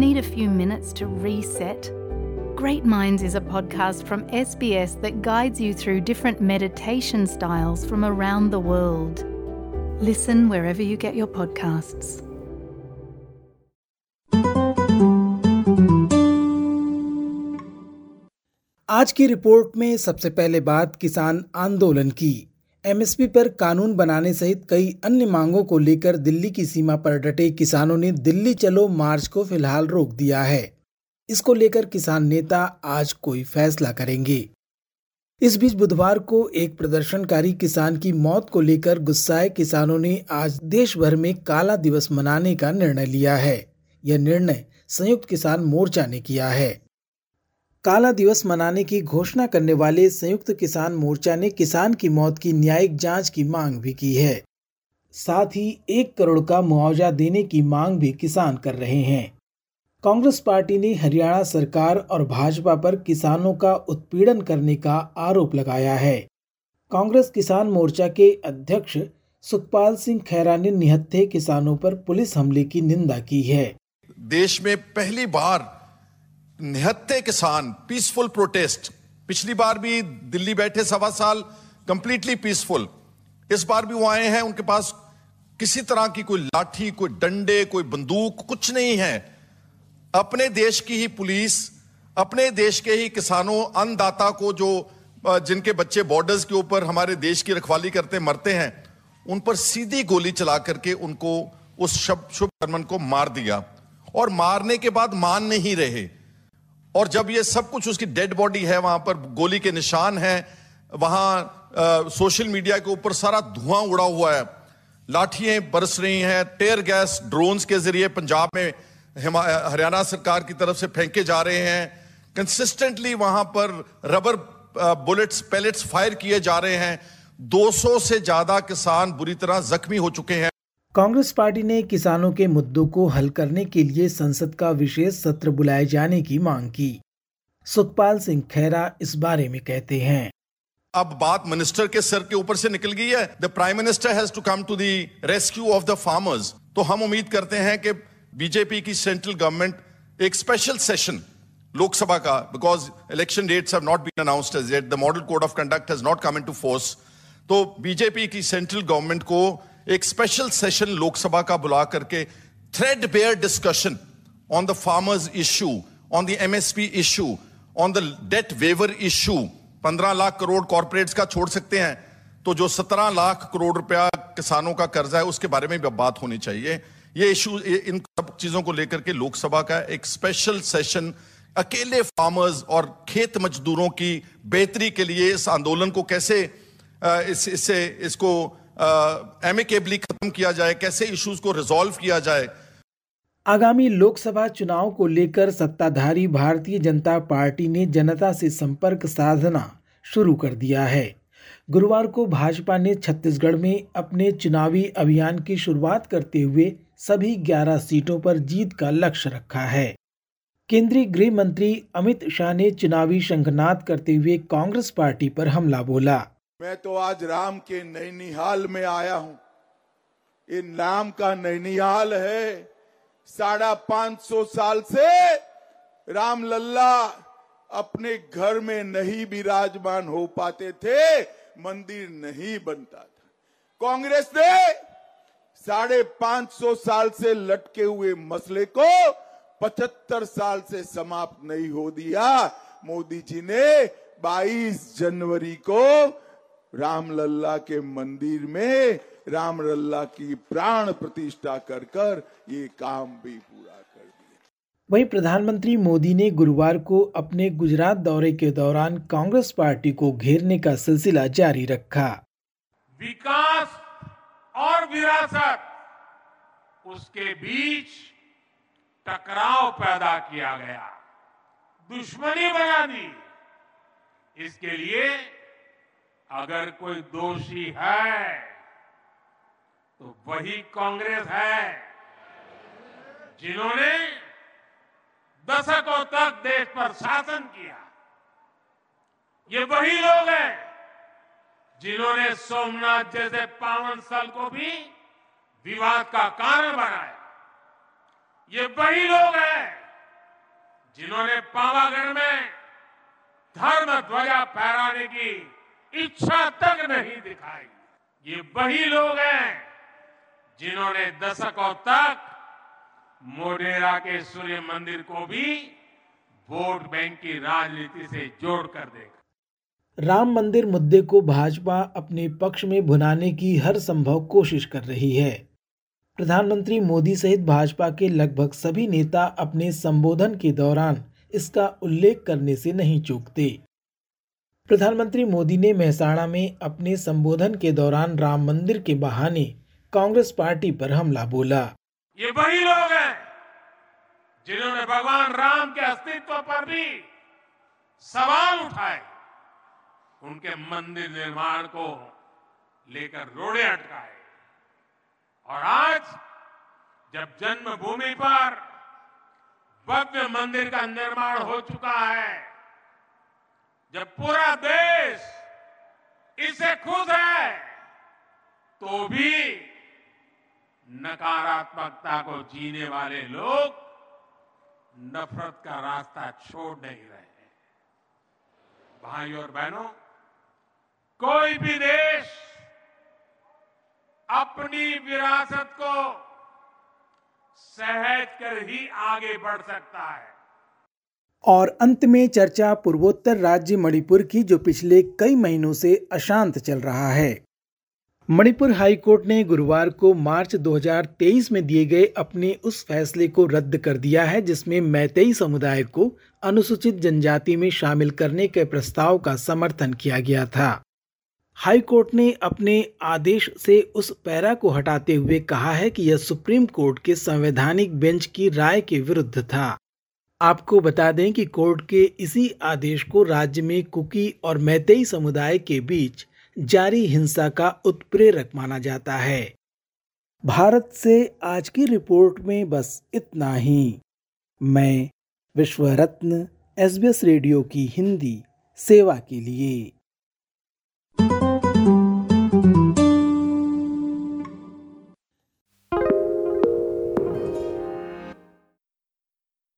Need a few minutes to reset? Great Minds is a podcast from SBS that guides you through different meditation styles from around the world. Listen wherever you get your podcasts. आज की report में सबसे पहले बात किसान आंदोलन की। MSP पर कानून बनाने सहित कई अन्य मांगों को लेकर दिल्ली की सीमा पर डटे किसानों ने दिल्ली चलो मार्च को फिलहाल रोक दिया है। इसको लेकर किसान नेता आज कोई फैसला करेंगे। इस बीच बुधवार को एक प्रदर्शनकारी किसान की मौत को लेकर गुस्साए किसानों ने आज देश भर में काला दिवस मनाने का निर्णय लिया है। यह निर्णय संयुक्त किसान मोर्चा ने किया है। काला दिवस मनाने की घोषणा करने वाले संयुक्त किसान मोर्चा ने किसान की मौत की न्यायिक जांच की मांग भी की है। साथ ही 1 करोड़ का मुआवजा देने की मांग भी किसान कर रहे हैं। कांग्रेस पार्टी ने हरियाणा सरकार और भाजपा पर किसानों का उत्पीड़न करने का आरोप लगाया है। कांग्रेस किसान मोर्चा के अध्यक्ष सुखपाल सिंह खैरा ने निहत्थे किसानों पर पुलिस हमले की निंदा की है। देश में पहली बार निहत्थे किसान पीसफुल प्रोटेस्ट, पिछली बार भी दिल्ली बैठे 1.25 साल कंप्लीटली पीसफुल, इस बार भी वो आए हैं। उनके पास किसी तरह की कोई लाठी, कोई डंडे, कोई बंदूक, कुछ नहीं है। अपने देश की ही पुलिस, अपने देश के ही किसानों, अन्नदाता को जो जिनके बच्चे बॉर्डर्स के ऊपर हमारे देश की रखवाली करते मरते हैं, उन पर सीधी गोली चला करके उनको उस शुभ कर्मन को मार दिया और मारने के बाद मान नहीं रहे। और जब ये सब कुछ उसकी डेड बॉडी है, वहां पर गोली के निशान हैं, वहां सोशल मीडिया के ऊपर सारा धुआं उड़ा हुआ है, लाठियां बरस रही हैं, टेयर गैस ड्रोन्स के जरिए पंजाब में हरियाणा सरकार की तरफ से फेंके जा रहे हैं, कंसिस्टेंटली वहां पर रबर बुलेट्स पैलेट्स फायर किए जा रहे हैं। 200 से ज्यादा किसान बुरी तरह जख्मी हो चुके हैं। कांग्रेस पार्टी ने किसानों के मुद्दों को हल करने के लिए संसद का विशेष सत्र बुलाए जाने की मांग की। सुखपाल सिंह खैरा इस बारे में कहते हैं, अब बात मिनिस्टर के सर के ऊपर से निकल गई है। The prime minister has to come to the rescue of the farmers. तो हम उम्मीद करते हैं कि बीजेपी की सेंट्रल गवर्नमेंट एक स्पेशल सेशन लोकसभा का, because election dates have not been announced as yet, the model code of conduct has not come into force, तो बीजेपी की सेंट्रल गवर्नमेंट को एक स्पेशल सेशन लोकसभा का बुला करके threadbare discussion on the farmers issue, on the MSP issue, on the debt waiver issue. 15 lakh crore corporates का छोड़ सकते हैं, तो जो 17 लाख करोड़ रुपया किसानों का कर्जा है उसके बारे में भी बात होनी चाहिए। ये इश्यू, इन सब चीजों को लेकर के लोकसभा का एक स्पेशल सेशन अकेले फार्मर्स और खेत मजदूरों की बेहतरी के लिए इस आंदोलन को कैसे इसको एमिकेबली खत्म किया जाए, कैसे इश्यूज को रिजॉल्व किया जाए। आगामी लोकसभा चुनाव को लेकर सत्ताधारी भारतीय जनता पार्टी ने जनता से संपर्क साधना शुरू कर दिया है। गुरुवार को भाजपा ने छत्तीसगढ़ में अपने चुनावी अभियान की शुरुआत करते हुए सभी 11 सीटों पर जीत का लक्ष्य रखा है। केंद्रीय गृह मंत्री अमित शाह ने चुनावी शंखनाद करते हुए कांग्रेस पार्टी पर हमला बोला। मैं तो आज राम के नैनीहाल में आया हूं। ये नाम का नैनीहाल है, 550 साल से राम लल्ला अपने घर में नहीं विराजमान हो पाते थे, मंदिर नहीं बनता था। कांग्रेस ने 550 साल से लटके हुए मसले को 75 साल से समाप्त नहीं हो दिया। मोदी जी ने 22 जनवरी को राम लल्ला के मंदिर में राम लल्ला की प्राण प्रतिष्ठा कर ये काम भी पूरा कर दिया। वहीं प्रधानमंत्री मोदी ने गुरुवार को अपने गुजरात दौरे के दौरान कांग्रेस पार्टी को घेरने का सिलसिला जारी रखा। विकास और विरासत, उसके बीच टकराव पैदा किया गया, दुश्मनी बना दी। इसके लिए अगर कोई दोषी है तो वही कांग्रेस है, जिन्होंने दशकों तक देश पर शासन किया। ये वही लोग हैं जिन्होंने सोमनाथ जैसे पावन स्थल को भी विवाद का कारण बनाया। ये वही लोग हैं जिन्होंने पावागढ़ में धर्म ध्वजा फहराने की इच्छा तक नहीं दिखाई, ये वही लोग हैं जिन्होंने दशकों तक मोढेरा के सूर्य मंदिर को भी वोट बैंक की राजनीति से जोड़कर देखा। राम मंदिर मुद्दे को भाजपा अपने पक्ष में भुनाने की हर संभव कोशिश कर रही है। प्रधानमंत्री मोदी सहित भाजपा के लगभग सभी नेता अपने संबोधन के दौरान इसका उल्लेख करने से नहीं चूकते। प्रधानमंत्री मोदी ने मेहसाणा में अपने संबोधन के दौरान राम मंदिर के बहाने कांग्रेस पार्टी पर हमला बोला। ये वही लोग हैं जिन्होंने भगवान राम के अस्तित्व पर भी सवाल उठाए, उनके मंदिर निर्माण को लेकर रोड़े अटकाए और आज जब जन्मभूमि पर भव्य मंदिर का निर्माण हो चुका है, जब पूरा देश इससे खुश है, तो भी नकारात्मकता को जीने वाले लोग नफरत का रास्ता छोड़ नहीं रहे हैं। भाइयों और बहनों, कोई भी देश अपनी विरासत को सहेज कर ही आगे बढ़ सकता है। और अंत में चर्चा पूर्वोत्तर राज्य मणिपुर की, जो पिछले कई महीनों से अशांत चल रहा है। मणिपुर हाई कोर्ट ने गुरुवार को मार्च 2023 में दिए गए अपने उस फैसले को रद्द कर दिया है जिसमें मैतेई समुदाय को अनुसूचित जनजाति में शामिल करने के प्रस्ताव का समर्थन किया गया था। हाई कोर्ट ने अपने आदेश से उस पैरा को हटाते हुए कहा है कि यह सुप्रीम कोर्ट के संवैधानिक बेंच की राय के विरुद्ध था। आपको बता दें कि कोर्ट के इसी आदेश को राज्य में कुकी और मैतेई समुदाय के बीच जारी हिंसा का उत्प्रेरक माना जाता है। भारत से आज की रिपोर्ट में बस इतना ही। मैं Vishwa Ratna S B S radio की हिंदी सेवा के लिए।